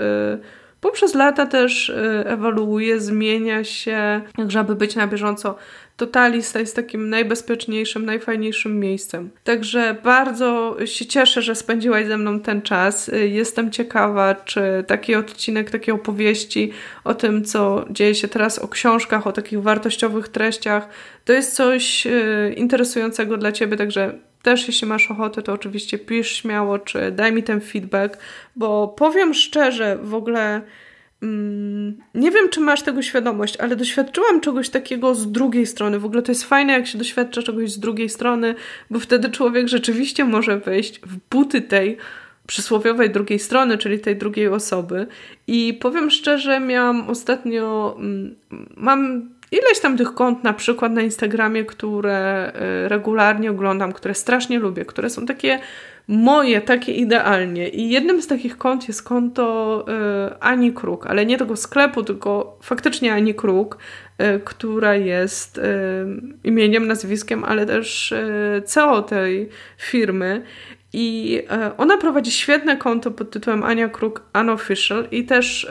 poprzez lata też ewoluuje, zmienia się, także aby być na bieżąco, to ta lista jest takim najbezpieczniejszym, najfajniejszym miejscem. Także bardzo się cieszę, że spędziłaś ze mną ten czas. Jestem ciekawa, czy taki odcinek, takie opowieści o tym, co dzieje się teraz, o książkach, o takich wartościowych treściach, to jest coś interesującego dla Ciebie, także też jeśli masz ochotę, to oczywiście pisz śmiało, czy daj mi ten feedback, bo powiem szczerze, w ogóle nie wiem, czy masz tego świadomość, ale doświadczyłam czegoś takiego z drugiej strony. W ogóle to jest fajne, jak się doświadcza czegoś z drugiej strony, bo wtedy człowiek rzeczywiście może wejść w buty tej przysłowiowej drugiej strony, czyli tej drugiej osoby. I powiem szczerze, miałam ostatnio, mam ileś tam tych kont na przykład na Instagramie, które regularnie oglądam, które strasznie lubię, które są takie moje, takie idealnie. I jednym z takich kont jest konto Ani Kruk, ale nie tego sklepu, tylko faktycznie Ani Kruk, która jest imieniem, nazwiskiem, ale też CEO tej firmy. I ona prowadzi świetne konto pod tytułem Ania Kruk Unofficial i też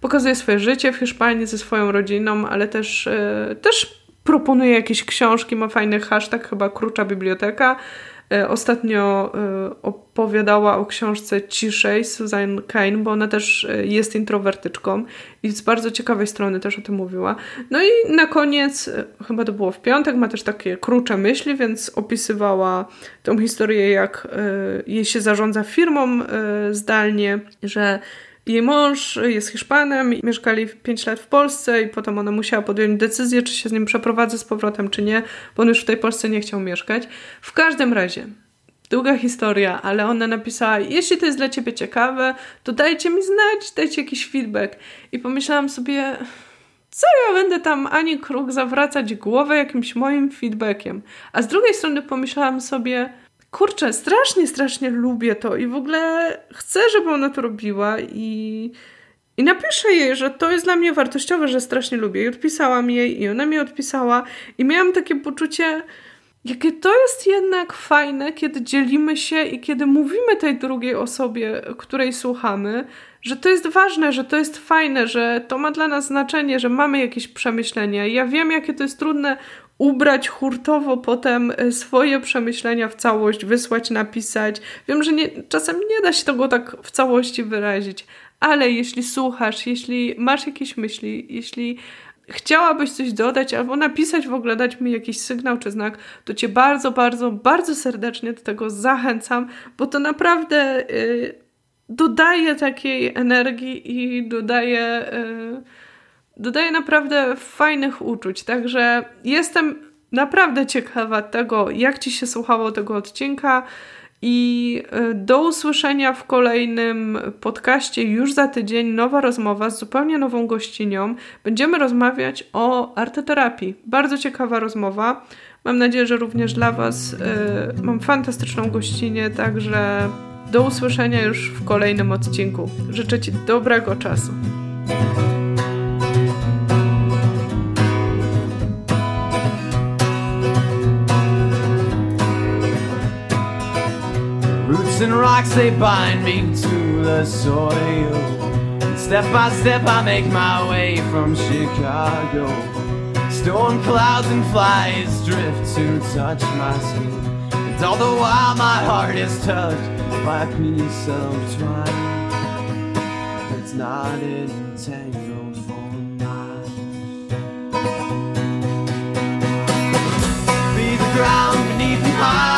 pokazuje swoje życie w Hiszpanii ze swoją rodziną, ale też proponuje jakieś książki, ma fajny hashtag, chyba Krucza Biblioteka. Ostatnio opowiadała o książce Ciszej Suzanne Kane, bo ona też jest introwertyczką i z bardzo ciekawej strony też o tym mówiła. No i na koniec, chyba to było w piątek, ma też takie krucze myśli, więc opisywała tą historię, jak jej się zarządza firmą zdalnie, że jej mąż jest Hiszpanem, mieszkali 5 lat w Polsce i potem ona musiała podjąć decyzję, czy się z nim przeprowadzę z powrotem, czy nie, bo on już w tej Polsce nie chciał mieszkać. W każdym razie, długa historia, ale ona napisała, jeśli to jest dla Ciebie ciekawe, to dajcie mi znać, dajcie jakiś feedback. I pomyślałam sobie, co ja będę tam Ani Kruk zawracać głowę jakimś moim feedbackiem. A z drugiej strony pomyślałam sobie, kurczę, strasznie lubię to i w ogóle chcę, żeby ona to robiła i napiszę jej, że to jest dla mnie wartościowe, że strasznie lubię. I odpisałam jej i ona mi odpisała i miałam takie poczucie, jakie to jest jednak fajne, kiedy dzielimy się i kiedy mówimy tej drugiej osobie, której słuchamy, że to jest ważne, że to jest fajne, że to ma dla nas znaczenie, że mamy jakieś przemyślenia. I ja wiem, jakie to jest trudne ubrać hurtowo potem swoje przemyślenia w całość, wysłać, napisać. Wiem, że czasem nie da się tego tak w całości wyrazić, ale jeśli słuchasz, jeśli masz jakieś myśli, jeśli chciałabyś coś dodać albo napisać w ogóle, dać mi jakiś sygnał czy znak, to Cię bardzo serdecznie do tego zachęcam, bo to naprawdę dodaje takiej energii i dodaje naprawdę fajnych uczuć, także jestem naprawdę ciekawa tego, jak Ci się słuchało tego odcinka i do usłyszenia w kolejnym podcaście już za tydzień. Nowa rozmowa z zupełnie nową gościnią. Będziemy rozmawiać o arteterapii. Bardzo ciekawa rozmowa. Mam nadzieję, że również dla Was mam fantastyczną gościnę, także do usłyszenia już w kolejnym odcinku. Życzę Ci dobrego czasu. And rocks, they bind me to the soil. And step by step I make my way from Chicago. Storm clouds and flies drift to touch my skin. And all the while my heart is touched by a piece of twine that's not entangled for mine. Be the ground beneath my